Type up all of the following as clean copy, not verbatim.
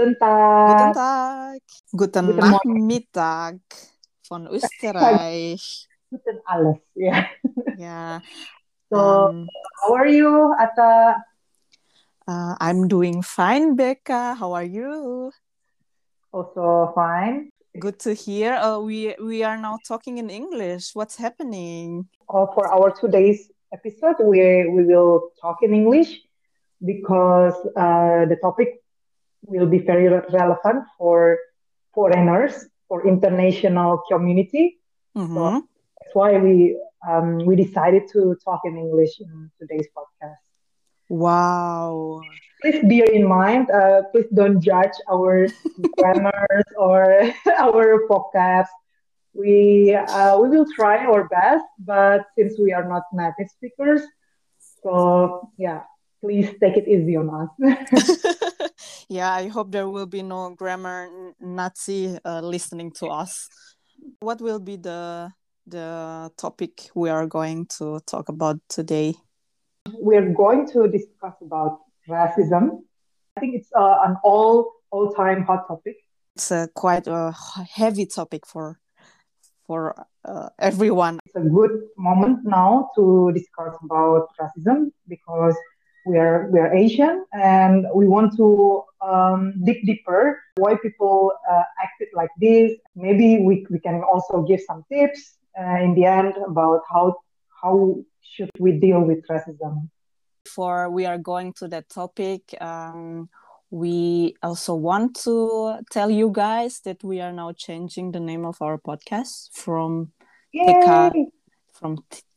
Guten Tag. Guten Tag. Guten Nachmittag von Österreich. Guten alles, ja. Yeah. So, how are you, Atta? I'm doing fine, Becca. How are you? Also fine. Good to hear. We are now talking in English. What's happening? For our today's episode, we will talk in English because the topic will be very relevant for foreigners, for international community. Mm-hmm. So that's why we decided to talk in English in today's podcast. Wow. Please bear in mind, please don't judge our grammars or our vocab. We will try our best, but since we are not native speakers, so yeah, please take it easy on us. Yeah, I hope there will be no grammar Nazi listening to us. What will be the topic we are going to talk about today? We are going to discuss about racism. I think it's an all-time hot topic. It's quite a heavy topic for everyone. It's a good moment now to discuss about racism because we are Asian and we want to dig deeper why people acted like this. Maybe we can also give some tips in the end about how should we deal with racism. Before we are going to that topic, we also want to tell you guys that we are now changing the name of our podcast from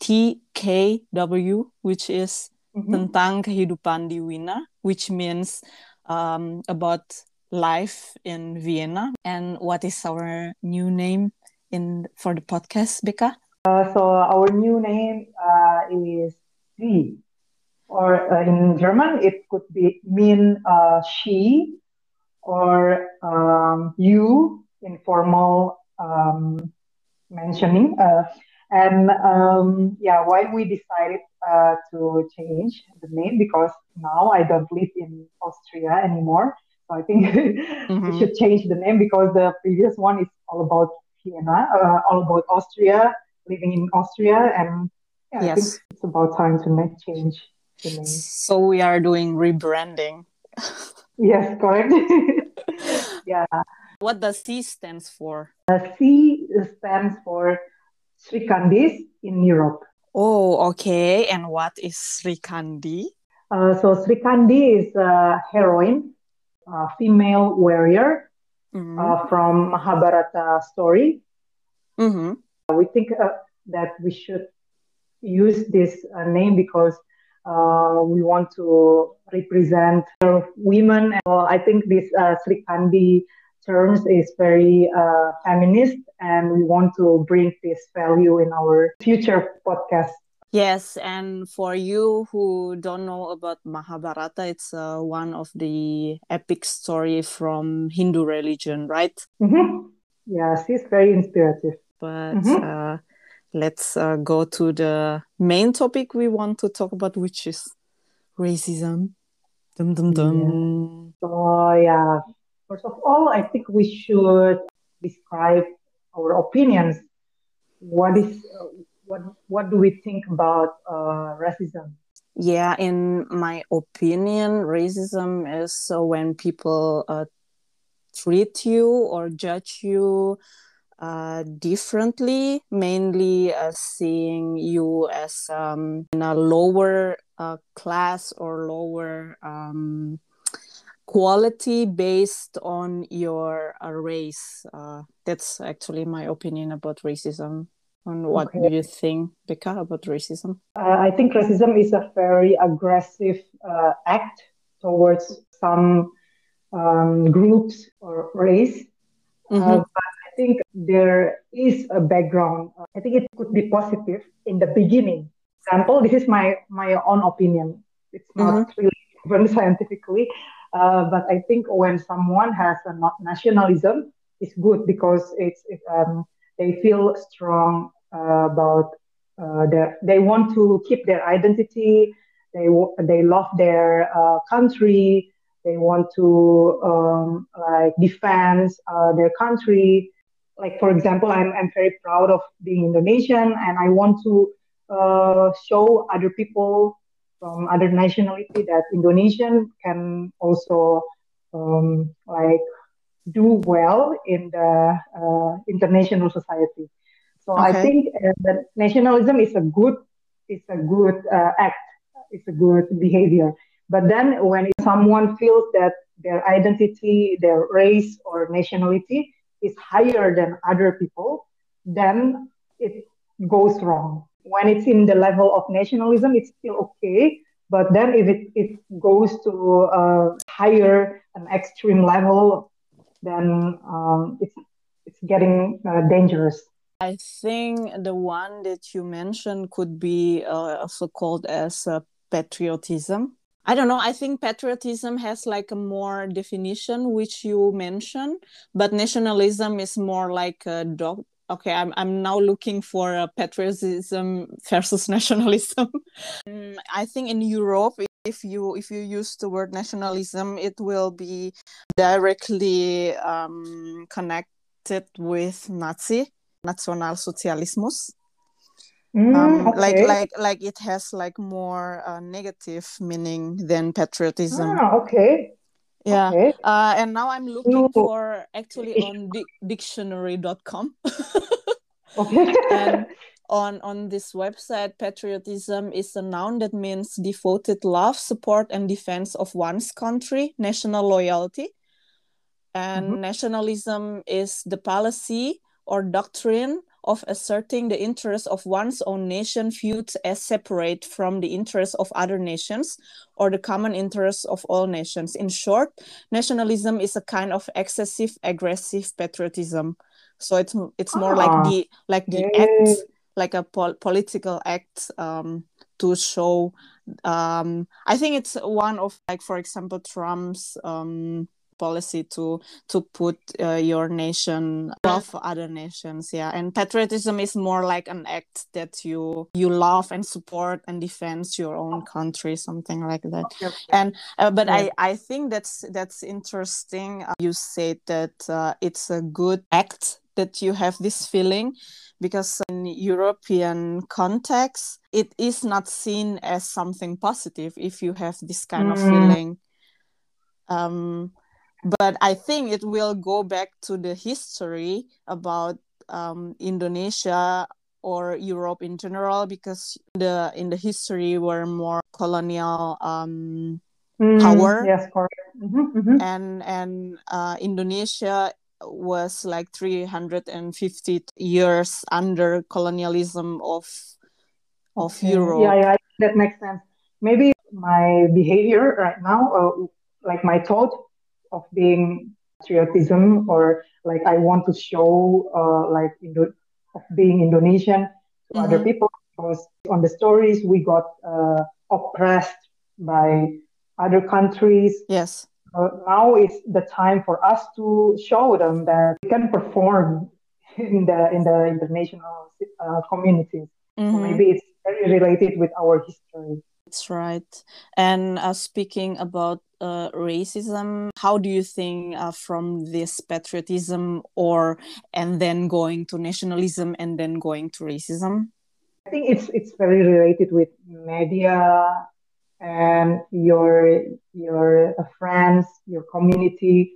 TKW, which is Tentang Kehidupan di Wina, which means about life in Vienna. And what is our new name for the podcast, Becca? So our new name is Z, or in German it could be mean she or you, informal mentioning. Why we decided to change the name, because now I don't live in Austria anymore. So I think we should change the name because the previous one is all about Vienna, all about Austria, living in Austria, and I think it's about time to change the name. So we are doing rebranding. Yes, correct. Yeah. What does C stands for? C stands for Srikandis in Europe. Oh, okay. And what is Srikandi? So Srikandi is a heroine, a female warrior from Mahabharata story. Mm-hmm. We think that we should use this name because we want to represent women. I think this Srikandi terms is very feminist, and we want to bring this value in our future podcast. Yes, and for you who don't know about Mahabharata, it's one of the epic story from Hindu religion, right? Mm-hmm. Yes, it's very inspirative. But let's go to the main topic we want to talk about, which is racism. Dum, dum, dum. Yeah. So, yeah. First of all, I think we should describe our opinions. What do we think about racism? Yeah, in my opinion, racism is when people treat you or judge you differently, mainly seeing you as in a lower class or lower quality based on your race. That's actually my opinion about racism. And what do you think, Becca, about racism? I think racism is a very aggressive act towards some groups or race. But I think there is a background. I think it could be positive in the beginning. For example, this is my own opinion. It's not really proven scientifically. But I think when someone has a nationalism, it's good because it's they feel strong about they want to keep their identity. They love their country. They want to like defend their country. Like for example, I'm very proud of being Indonesian, and I want to show other people from other nationality that Indonesian can also like do well in the international society. So okay. I think that nationalism is a good act. It's a good behavior. But then when someone feels that their identity, their race or nationality is higher than other people, then it goes wrong. When it's in the level of nationalism, it's still okay. But then if it goes to a higher, an extreme level, then it's getting dangerous. I think the one that you mentioned could be also called as patriotism. I don't know. I think patriotism has like a more definition, which you mentioned, but nationalism is more like a dog. Okay, I'm now looking for patriotism versus nationalism. I think in Europe, if you use the word nationalism, it will be directly connected with Nazi, Nationalsozialismus. Okay. Like it has like more negative meaning than patriotism. Ah, okay. Yeah. Okay. And now I'm looking for actually on dictionary.com. Okay. And on this website, patriotism is a noun that means devoted love, support, and defense of one's country, national loyalty. And nationalism is the policy or doctrine of asserting the interests of one's own nation viewed as separate from the interests of other nations or the common interests of all nations. In short, nationalism is a kind of excessive, aggressive patriotism. So it's more like the act, like a political act to show. I think it's one of, like, for example, Trump's policy to put your nation above other nations, yeah. And patriotism is more like an act that you love and support and defend your own country, something like that. Okay. And but yeah. I think that's interesting. You said that it's a good act that you have this feeling, because in European context, it is not seen as something positive if you have this kind of feeling. But I think it will go back to the history about Indonesia or Europe in general, because in the history were more colonial power. Yes, correct. Mm-hmm, mm-hmm. And Indonesia was like 350 years under colonialism of Europe. Yeah, that makes sense. Maybe my behavior right now, like my thought of being patriotism, or like I want to show like of being Indonesian to other people, because on the stories we got oppressed by other countries. Yes. Now is the time for us to show them that we can perform in the international communities. Mm-hmm. So maybe it's very related with our history. That's right. And speaking about racism, how do you think from this patriotism and then going to nationalism and then going to racism? I think it's very related with media and your friends, your community.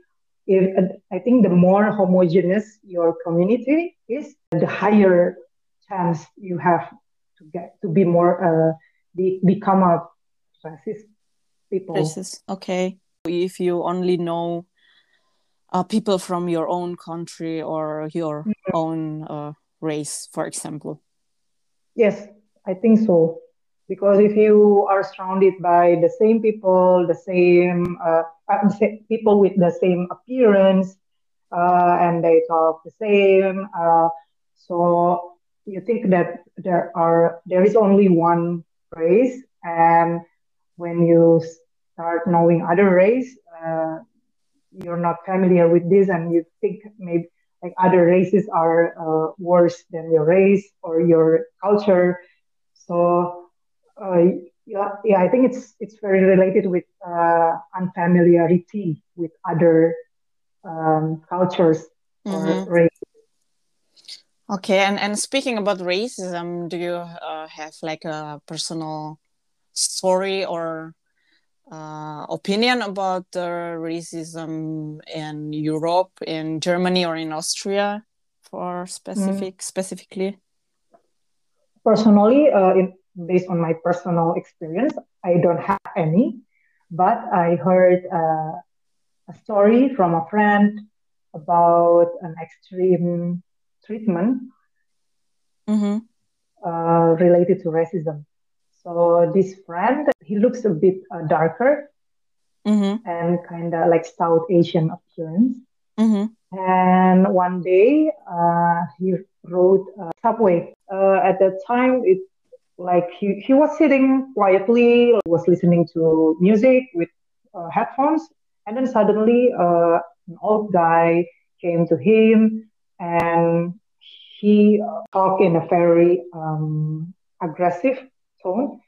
I think the more homogeneous your community is, the higher chance you have to get to be more become a racist. Places. Okay. If you only know people from your own country or your own race, for example. Yes, I think so. Because if you are surrounded by the same people, the same people with the same appearance, and they talk the same, so you think that there is only one race. And when you start knowing other race, you're not familiar with this, and you think maybe like other races are worse than your race or your culture. So yeah, I think it's very related with unfamiliarity with other cultures or race. Okay, and speaking about racism, do you have like a personal story or opinion about racism in Europe, in Germany, or in Austria, for specifically? Personally, based on my personal experience, I don't have any, but I heard a story from a friend about an extreme treatment related to racism. So this friend, he looks a bit darker and kind of like South Asian appearance. And one day he rode a subway. At that time, it like he was sitting quietly, was listening to music with headphones, and then suddenly an old guy came to him, and he talked in a very aggressive tone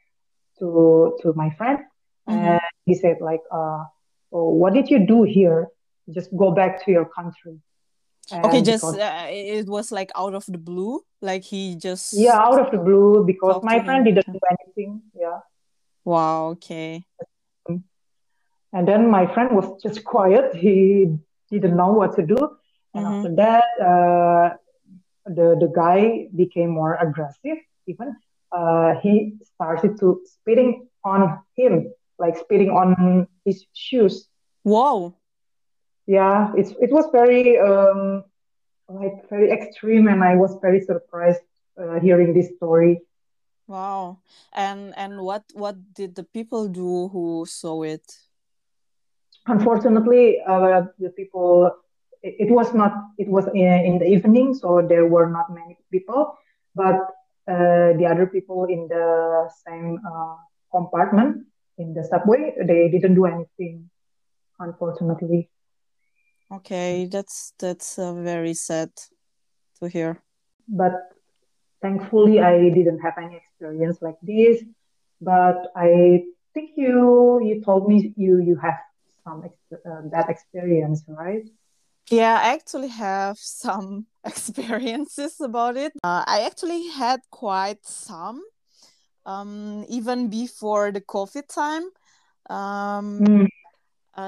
to my friend, and he said like, "Oh, what did you do here? Just go back to your country." And okay, just it was like out of the blue, like he just out of the blue, because my friend didn't do anything. Yeah. Wow. Okay. And then my friend was just quiet. He didn't know what to do. And after that, the guy became more aggressive. Even he started to spitting on him, like spitting on his shoes. Wow. Yeah, it was very like very extreme, and I was very surprised hearing this story. Wow. And what did the people do who saw it? Unfortunately, the people, it was in the evening, so there were not many people, but the other people in the same compartment in the subway, they didn't do anything, unfortunately. Okay, that's very sad to hear. But thankfully, I didn't have any experience like this. But I think you told me you have some that experience, right? Yeah, I actually have some experiences about it. I actually had quite some, even before the COVID time.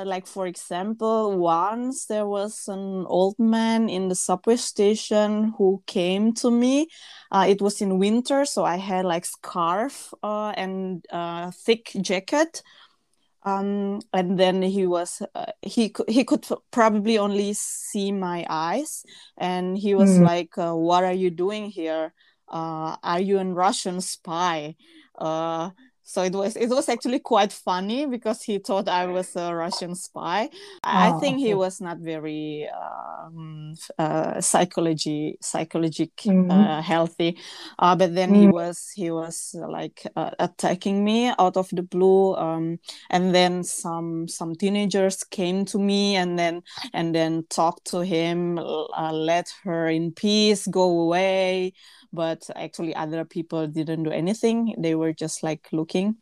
Like, for example, once there was an old man in the subway station who came to me. It was in winter, so I had like scarf and a thick jacket. And then he was he could probably only see my eyes, and he was like, "What are you doing here? Are you a Russian spy?" So it was actually quite funny because he thought I was a Russian spy. I think he was not very psychologic healthy, but then he was like attacking me out of the blue. And then some teenagers came to me and then talked to him, "Let her in peace, go away." But actually, other people didn't do anything. They were just like looking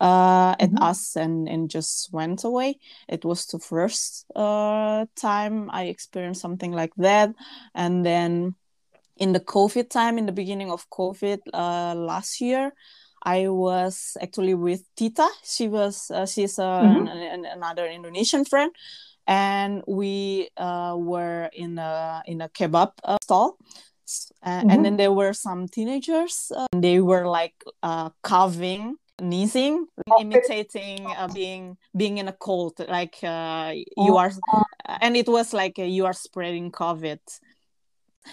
at us and just went away. It was the first time I experienced something like that. And then in the COVID time, in the beginning of COVID last year, I was actually with Tita. She's another Indonesian friend, and we were in a kebab stall. And then there were some teenagers. They were like coughing, sneezing, imitating being in a cold. Like you are, and it was like you are spreading COVID.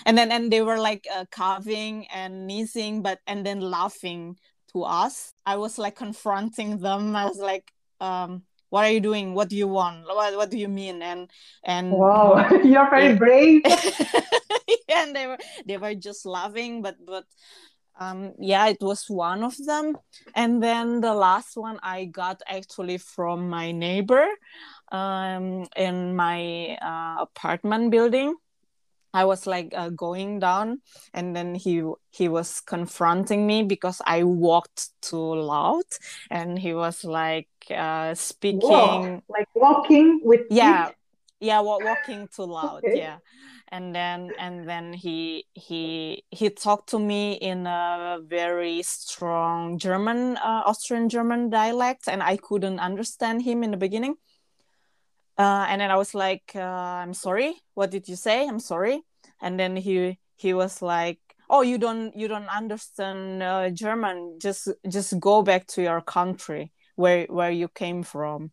And they were like coughing and sneezing, and then laughing to us. I was like confronting them. I was like, "What are you doing? What do you want? What do you mean?" And wow, you're very brave. And they were just laughing, but yeah, it was one of them. And then the last one I got actually from my neighbor in my apartment building. I was like going down, and then he was confronting me because I walked too loud, and he was like speaking walking too loud, okay. Yeah. And then he talked to me in a very strong German, Austrian German dialect, and I couldn't understand him in the beginning. And then I was like, I'm sorry, what did you say? I'm sorry. And then he was like, oh, you don't understand German. Just go back to your country where you came from.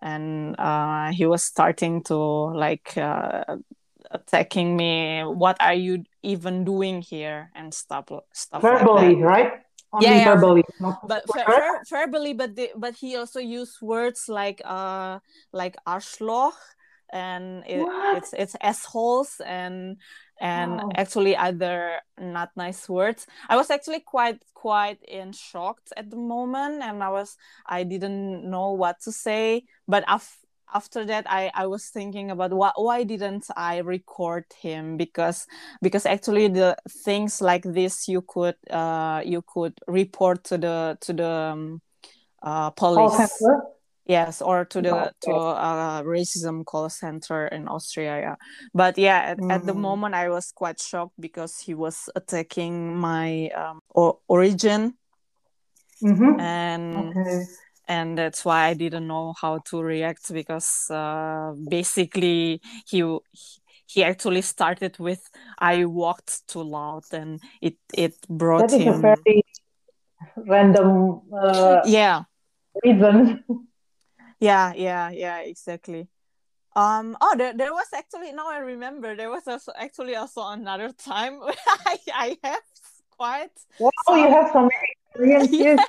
And he was starting to like. Attacking me, what are you even doing here, and stuff verbally, like right? Only verbally, but he also used words like Arschloch and it's assholes and wow. Actually other not nice words. I was actually quite in shock at the moment, and I didn't know what to say, but after that, I was thinking about why didn't I record him, because actually the things like this you could report to the police, yes, or to racism call center in Austria. Yeah. But yeah, at the moment I was quite shocked because he was attacking my origin, and. Okay. And that's why I didn't know how to react, because basically he actually started with "I walked too loud," and it brought him. That is a very random reason. Yeah, exactly. There was actually, now I remember, there was also another time I have quite. Wow, you have so many experiences. Yeah.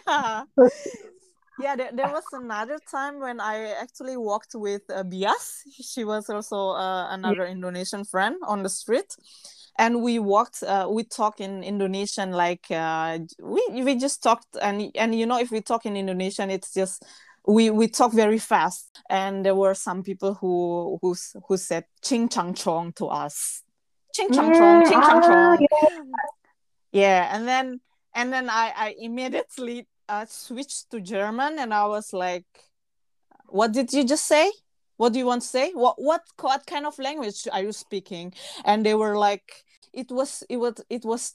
Yeah, there was another time when I actually walked with Bias. She was also another Indonesian friend on the street, and we walked. We talk in Indonesian, like we just talked, and you know, if we talk in Indonesian, it's just we talk very fast. And there were some people who said "ching chang chong" to us, "ching chang chong, ching chang chong." Yeah, and then I immediately. Switched to German, and I was like, "What did you just say? What do you want to say? What kind of language are you speaking?" And they were like, "It was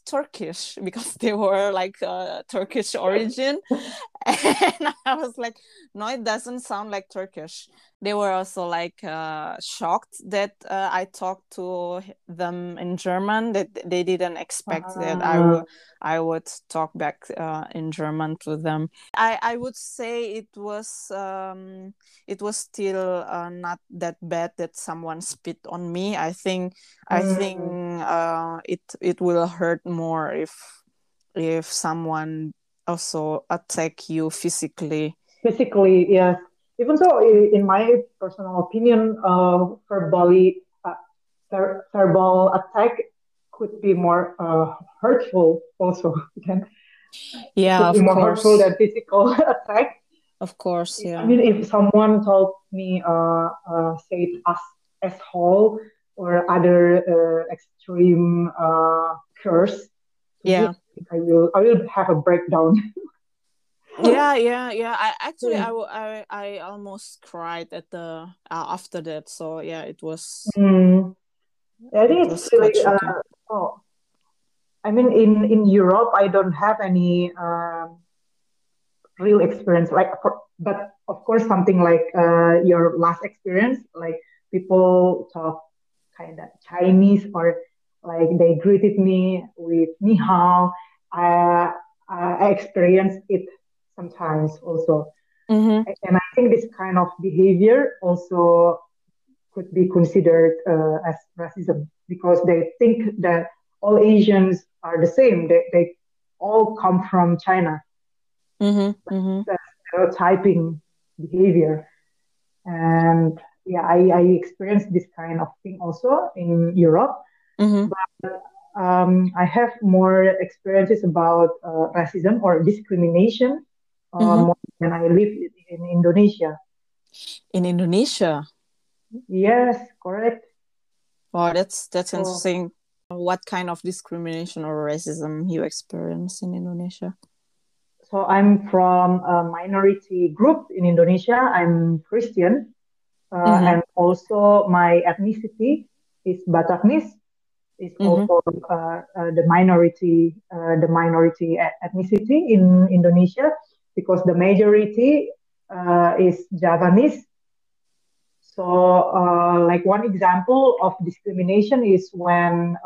Turkish," because they were like Turkish origin, and I was like, "No, it doesn't sound like Turkish." They were also like shocked that I talked to them in German. That they didn't expect that I would talk back in German to them. I would say it was still not that bad that someone spit on me. I think it will hurt more if someone also attack you physically. Physically, yes. Even so, in my personal opinion, verbal attack could be more hurtful also. Yeah, of course. More hurtful than physical attack. Of course, yeah. I mean, if someone told me, say, asshole or other extreme curse, yeah, I will have a breakdown. Yeah. I almost cried at the after that. So yeah, it was. I think it's really. I mean, in Europe, I don't have any real experience. But of course, something like your last experience, like people talk kind of Chinese, or like they greeted me with "ni hao." I experienced it. Sometimes also, and I think this kind of behavior also could be considered as racism, because they think that all Asians are the same. They all come from China. That's stereotyping behavior, and yeah, I experienced this kind of thing also in Europe. But, I have more experiences about racism or discrimination. More than I lived in Indonesia. In Indonesia? Yes, correct. Wow, that's interesting. What kind of discrimination or racism you experience in Indonesia? So I'm from a minority group in Indonesia. I'm Christian. And also my ethnicity is Bataknis. Is also the minority ethnicity in Indonesia, because the majority is Javanese. So, like one example of discrimination is when,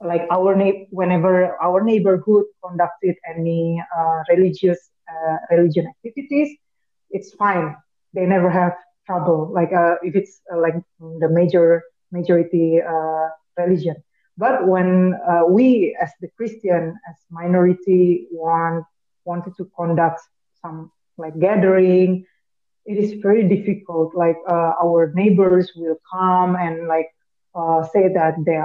whenever our neighborhood conducted any religion activities, it's fine. They never have trouble. Like if it's like the majority religion. But when we as the Christian, as minority, wanted to conduct some like gathering, it is very difficult. Like our neighbors will come and like say that they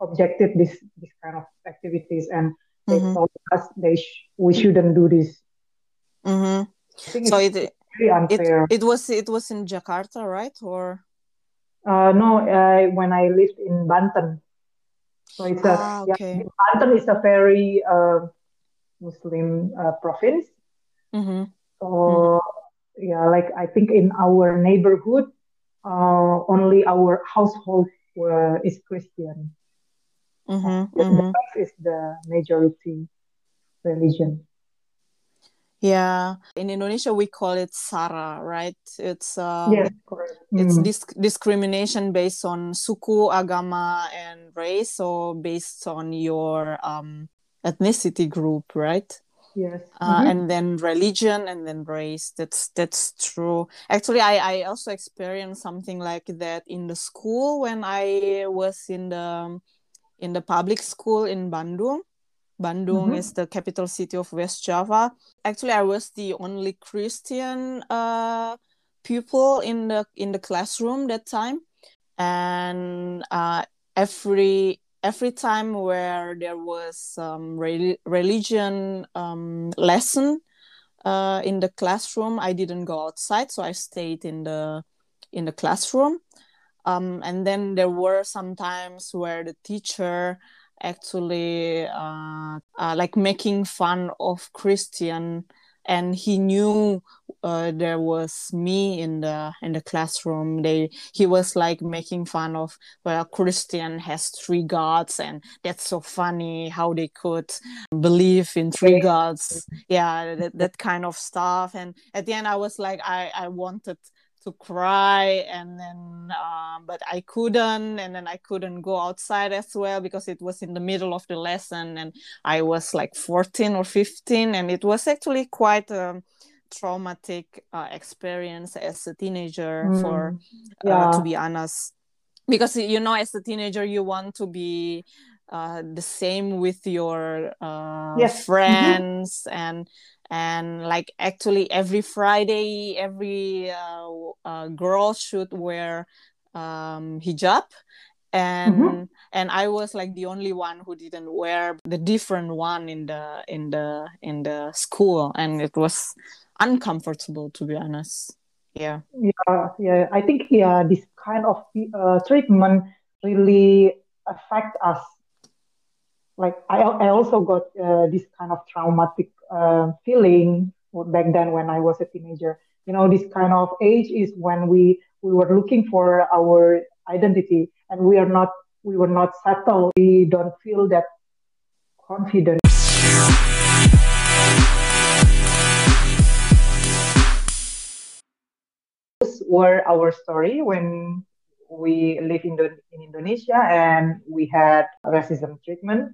objected this kind of activities, and they told us we shouldn't do this. Mm-hmm. So it very unfair. It was in Jakarta, right? Or no, when I lived in Banten. So it's okay. Banten is a very Muslim province. Mm-hmm. So yeah, like I think in our neighborhood, only our household is Christian. Mm-hmm. The rest is the majority religion. Yeah, in Indonesia we call it ZARA, right? It's discrimination based on suku, agama, and race, or based on your ethnicity group, right? Yes. And then religion, and then race. That's true. Actually, I also experienced something like that in the school when I was in the public school in Bandung. Bandung is the capital city of West Java. Actually, I was the only Christian pupil in the classroom that time, and every time where there was some religion lesson in the classroom, I didn't go outside, so I stayed in the classroom. And then there were some times where the teacher actually like making fun of Christian, and he knew there was me in the classroom. He was like making fun of, well, Christian has three gods, and that's so funny how they could believe in three gods. Yeah, that kind of stuff. And at the end I was like, I wanted to cry, and then but I couldn't, and then I couldn't go outside as well because it was in the middle of the lesson, and I was like 14 or 15, and it was actually quite a traumatic experience as a teenager to be honest, because as a teenager you want to be the same with your friends and like actually every Friday, every girl should wear hijab, and I was like the only one who didn't wear the different one in the school, and it was uncomfortable, to be honest. Yeah. I think this kind of treatment really affect us. Like I also got this kind of traumatic feeling back then when I was a teenager. This kind of age is when we were looking for our identity, and we were not settled. We don't feel that confident. Those were our story when we lived in Indonesia, and we had racism treatment.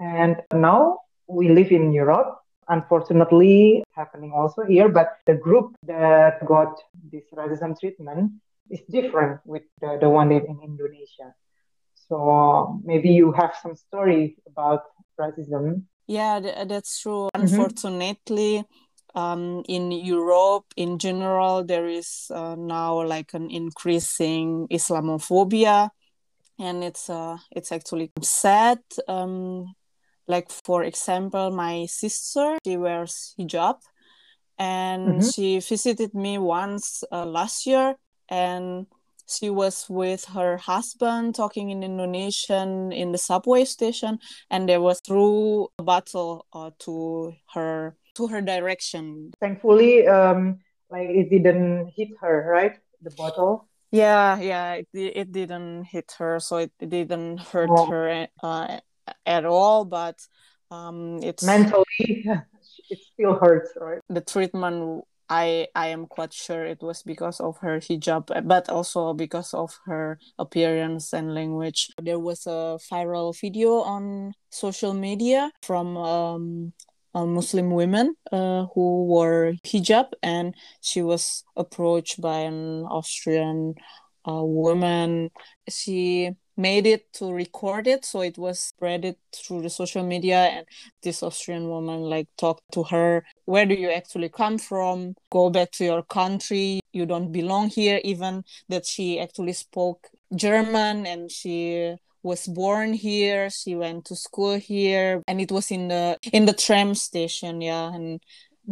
And now we live in Europe. Unfortunately, happening also here, but the group that got this racism treatment is different with the one in Indonesia. So maybe you have some story about racism. Yeah, that's true. Unfortunately, in Europe in general, there is now like an increasing Islamophobia, and it's actually sad. Like, for example, my sister, she wears hijab, and she visited me once last year, and She was with her husband talking in Indonesian in the subway station, and there was through a battle to her direction. Thankfully, like it didn't hit her, right? The bottle. Yeah, it didn't hit her, so it didn't hurt her at all. But it's mentally, it still hurts, right? The treatment. I am quite sure it was because of her hijab, but also because of her appearance and language. There was a viral video on social media from Muslim women who wore hijab, and she was approached by an Austrian woman. She made it to record it, so it was spread through the social media, and this Austrian woman like talked to her, where do you actually come from, go back to your country, you don't belong here, even that she actually spoke German and she was born here, she went to school here, and it was in the tram station, yeah. And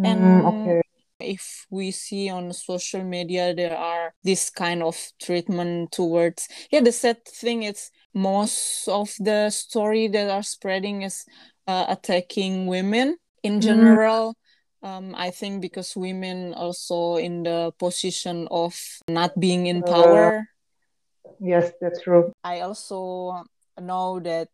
okay. If we see on social media, there are this kind of treatment towards... Yeah, the sad thing is most of the story that are spreading is attacking women in general. I think because women also in the position of not being in power. Yes, that's true. I also know that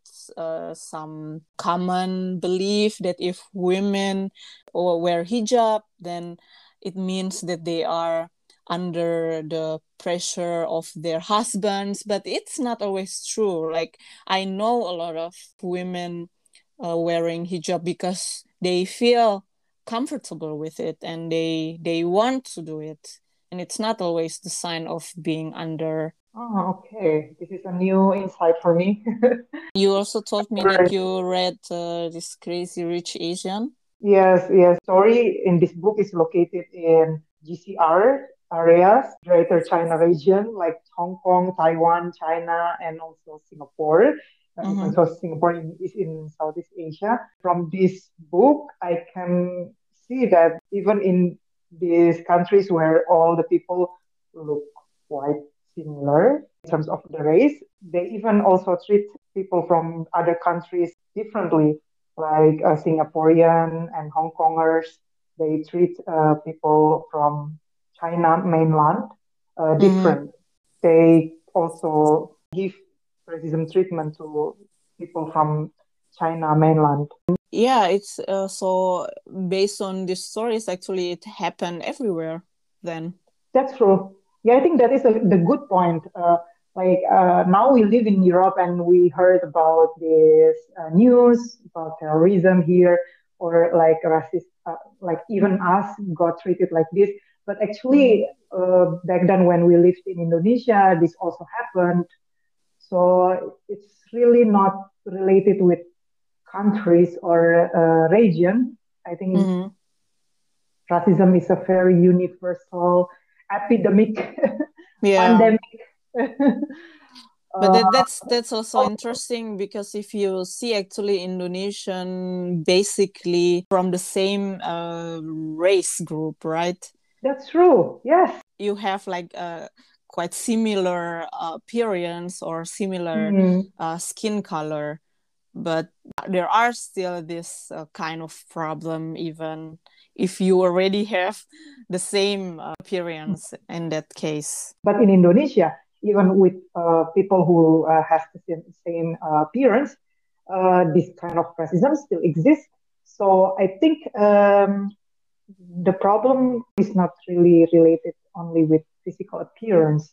some common belief that if women wear hijab, then it means that they are under the pressure of their husbands, but it's not always true. Like, I know a lot of women wearing hijab because they feel comfortable with it and they want to do it, and it's not always the sign of being under. Oh, okay. This is a new insight for me. You also told me that you read this Crazy Rich Asian. Yes. Story in this book is located in GCR areas, Greater China region, like Hong Kong, Taiwan, China, and also Singapore. Mm-hmm. So Singapore is in Southeast Asia. From this book, I can see that even in these countries where all the people look white, similar in terms of the race, they even also treat people from other countries differently, like Singaporean and Hong Kongers. They treat people from China mainland different. They also give racism treatment to people from China mainland. Yeah, it's so based on these stories, actually it happened everywhere then. That's true. Yeah, I think that is the good point. Now we live in Europe and we heard about this news about terrorism here, or like racist, like even us got treated like this. But actually, back then when we lived in Indonesia, this also happened. So it's really not related with countries or region. I think racism is a very universal epidemic, pandemic. But that's also interesting, because if you see actually Indonesian basically from the same race group, right? That's true, yes. You have like a quite similar appearance or similar skin color, but there are still this kind of problem even if you already have the same appearance in that case. But in Indonesia, even with people who have the same appearance, this kind of racism still exists. So I think the problem is not really related only with physical appearance.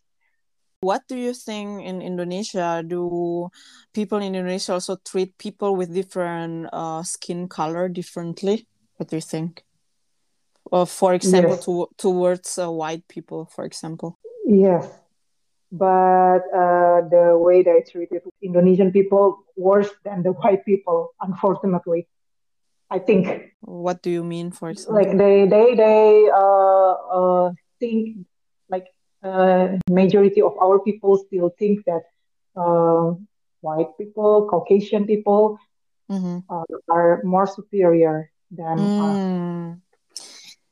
What do you think in Indonesia? Do people in Indonesia also treat people with different skin color differently? What do you think? For example, yes. Towards white people, for example. Yes, but the way they treated Indonesian people worse than the white people, unfortunately, I think. What do you mean, for example? Like they think like majority of our people still think that white people, Caucasian people are more superior than us.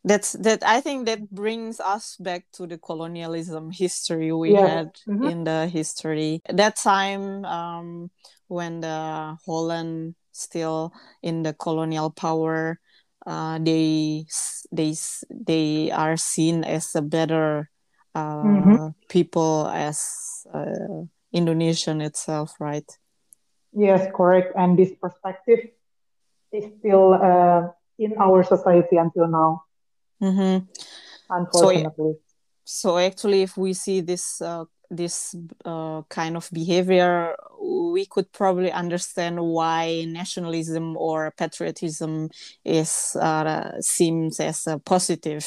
I think that brings us back to the colonialism history we had in the history. That time when the Holland still in the colonial power, they are seen as a better people as Indonesian itself, right? Yes, correct. And this perspective is still in our society until now. Mm-hmm. Unfortunately. So actually, if we see this this kind of behavior, we could probably understand why nationalism or patriotism is seems as a positive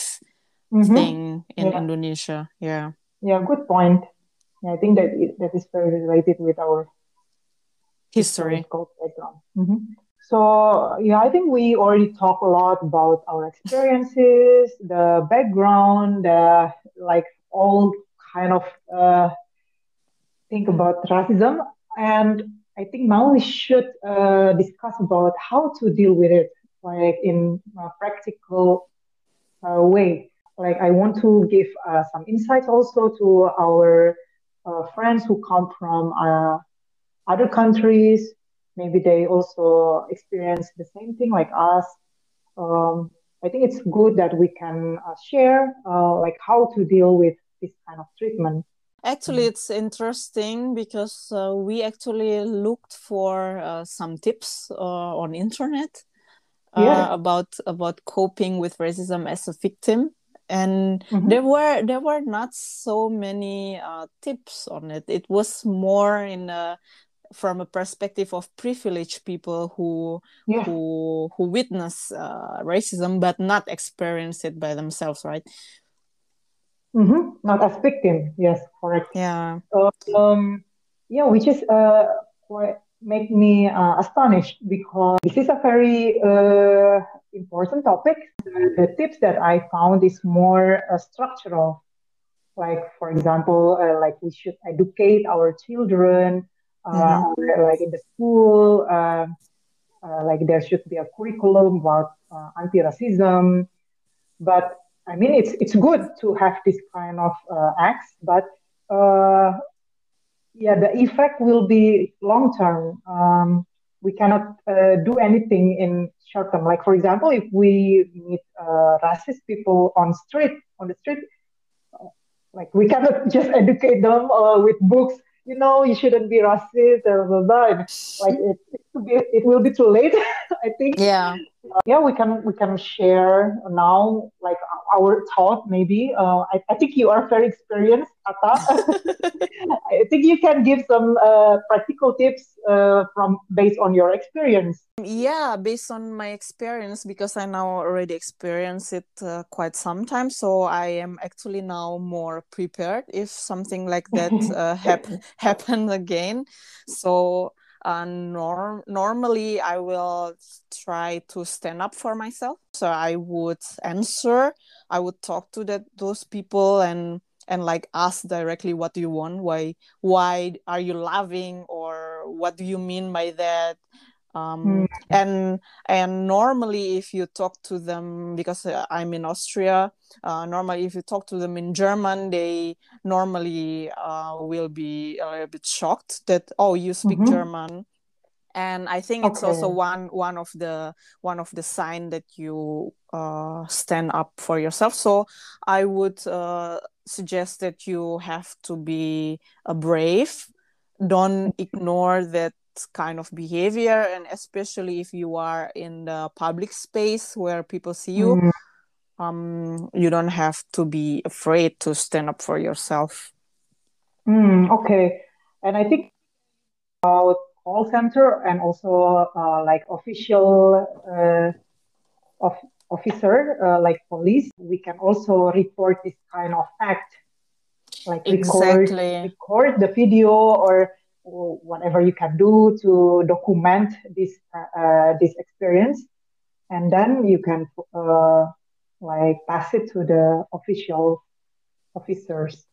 thing in Indonesia. Yeah. Yeah, good point. Yeah, I think that is very related with our history. So, yeah, I think we already talked a lot about our experiences, the background, the like all kind of think about racism. And I think now we should discuss about how to deal with it, like in a practical way. Like I want to give some insights also to our friends who come from other countries. Maybe they also experience the same thing like us. I think it's good that we can share like how to deal with this kind of treatment. Actually, it's interesting because we actually looked for some tips on internet about coping with racism as a victim. And there were not so many tips on it. It was more in from a perspective of privileged people who witness racism but not experience it by themselves, right? Not as victim, yes, correct. Yeah, which is what make me astonished because this is a very important topic. The tips that I found is more structural, like for example, like we should educate our children. Like in the school, like there should be a curriculum about anti-racism. But I mean, it's good to have this kind of acts, but the effect will be long term. We cannot do anything in short term. Like for example, if we meet racist people on the street, like we cannot just educate them with books. You know, you shouldn't be racist, blah, blah, blah. Like it will be too late, I think. Yeah. We can share now, like our thought, maybe. I think you are very experienced, Atta. I think you can give some practical tips from based on your experience. Yeah, based on my experience, because I now already experienced it quite some time. So I am actually now more prepared if something like that happen again. So normally I will try to stand up for myself. So I would answer. I would talk to those people and like ask directly, what do you want? Why are you laughing? Or what do you mean by that? And normally if you talk to them, because I'm in Austria, normally if you talk to them in German, they normally will be a little bit shocked that, oh, you speak German. And I think it's also one of the sign that you stand up for yourself. So I would suggest that you have to be brave. Don't ignore that kind of behavior, and especially if you are in the public space where people see you, you don't have to be afraid to stand up for yourself. Okay, and I think about call center and also like official officer like police, we can also report this kind of act, like record the video or whatever you can do to document this experience, and then you can like pass it to the official officers.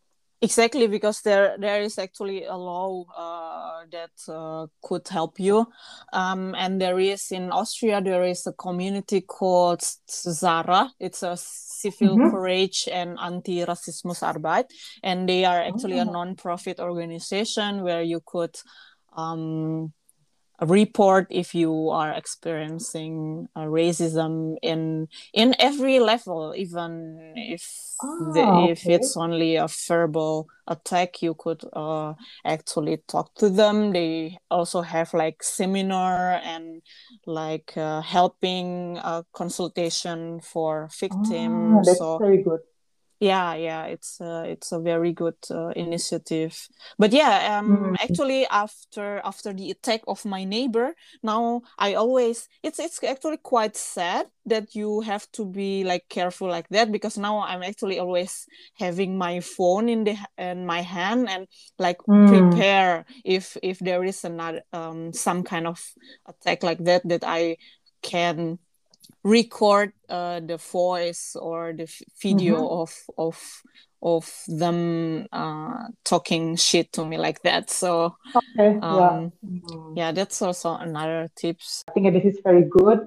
Exactly, because there is actually a law that could help you, and there is in Austria there is a community called ZARA. It's a civil courage and Anti-Rassismus-Arbeit, and they are actually a non-profit organization where you could report if you are experiencing racism in every level, even if it's only a verbal attack, you could actually talk to them. They also have like seminar and like helping consultation for victims. That's very good. Yeah, it's a very good initiative. But yeah, actually after the attack of my neighbor, now I always it's actually quite sad that you have to be like careful like that, because now I'm actually always having my phone in my hand and like prepare if there is another some kind of attack like that I can record the voice or the video of them talking shit to me like that. So yeah, that's also another tips. I think this is very good,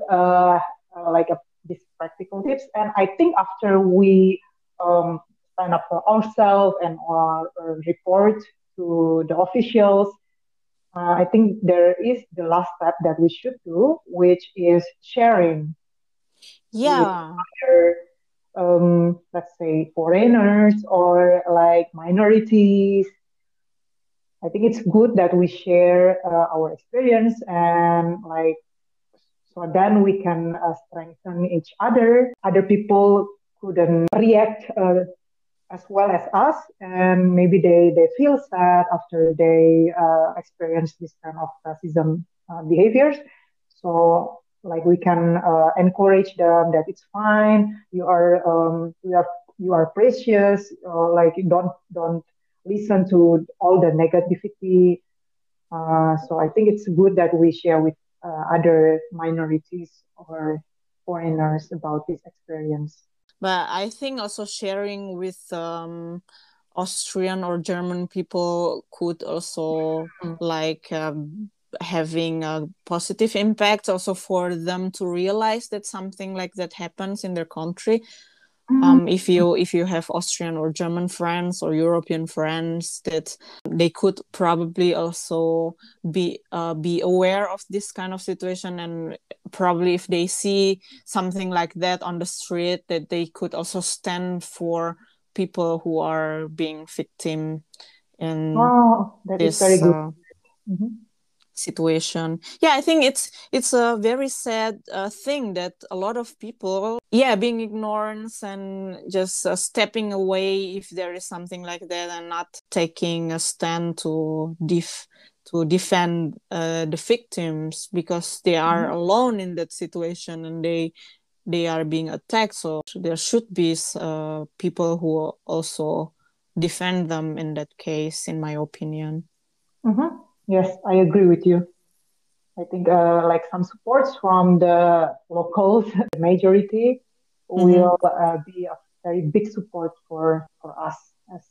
like these practical tips. And I think after we sign up for ourselves and our report to the officials, I think there is the last step that we should do, which is sharing. Yeah. Other, let's say foreigners or like minorities. I think it's good that we share our experience, and like so then we can strengthen each other. Other people couldn't react as well as us, and maybe they feel sad after they experience this kind of racism behaviors. So like we can encourage them that it's fine. You are precious. Like don't listen to all the negativity. So I think it's good that we share with other minorities or foreigners about this experience. But I think also sharing with Austrian or German people could also like having a positive impact also for them to realize that something like that happens in their country. If you have Austrian or German friends or European friends, that they could probably also be aware of this kind of situation, and probably if they see something like that on the street, that they could also stand for people who are being victim in this situation. Yeah, I think it's a very sad thing that a lot of people, being ignorant and just stepping away if there is something like that, and not taking a stand to defend the victims, because they are alone in that situation and they are being attacked. So there should be people who also defend them in that case, in my opinion. Yes, I agree with you. I think like some supports from the locals, the majority, will be a very big support for us as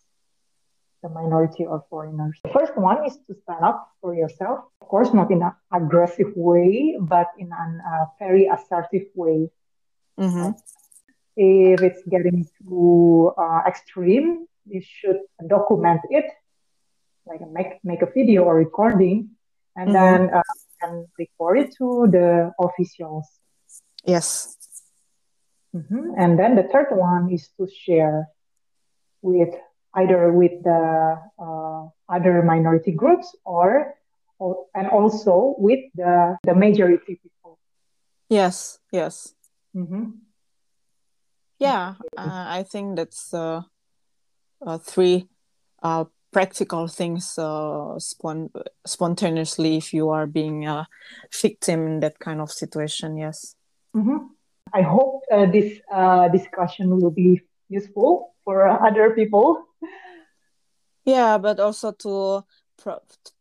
the minority or foreigners. The first one is to stand up for yourself. Of course, not in an aggressive way, but in a very assertive way. If it's getting too extreme, you should document it. Like make a video or recording, and then and report it to the officials. Yes. And then the third one is to share with the other minority groups and also with the majority people. Yes. Yeah, I think that's three practical things spontaneously if you are being a victim in that kind of situation. Yes. I hope this discussion will be useful for other people. Yeah, but also to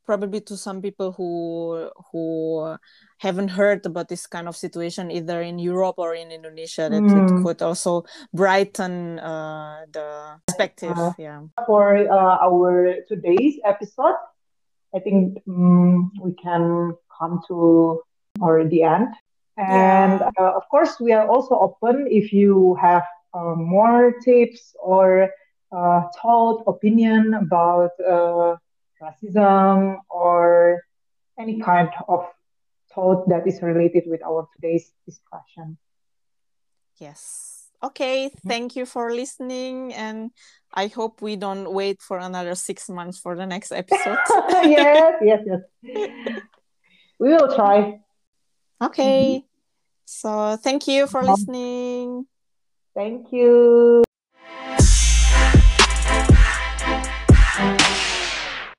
probably to some people who haven't heard about this kind of situation either in Europe or in Indonesia, that it could also brighten the perspective. For our today's episode, I think we can come to the end. And of course, we are also open if you have more tips or thought, opinion about racism or any kind of thought that is related with our today's discussion. Yes. Okay. Thank you for listening, and I hope we don't wait for another 6 months for the next episode. Yes. We will try. Okay. So thank you for listening. Thank you.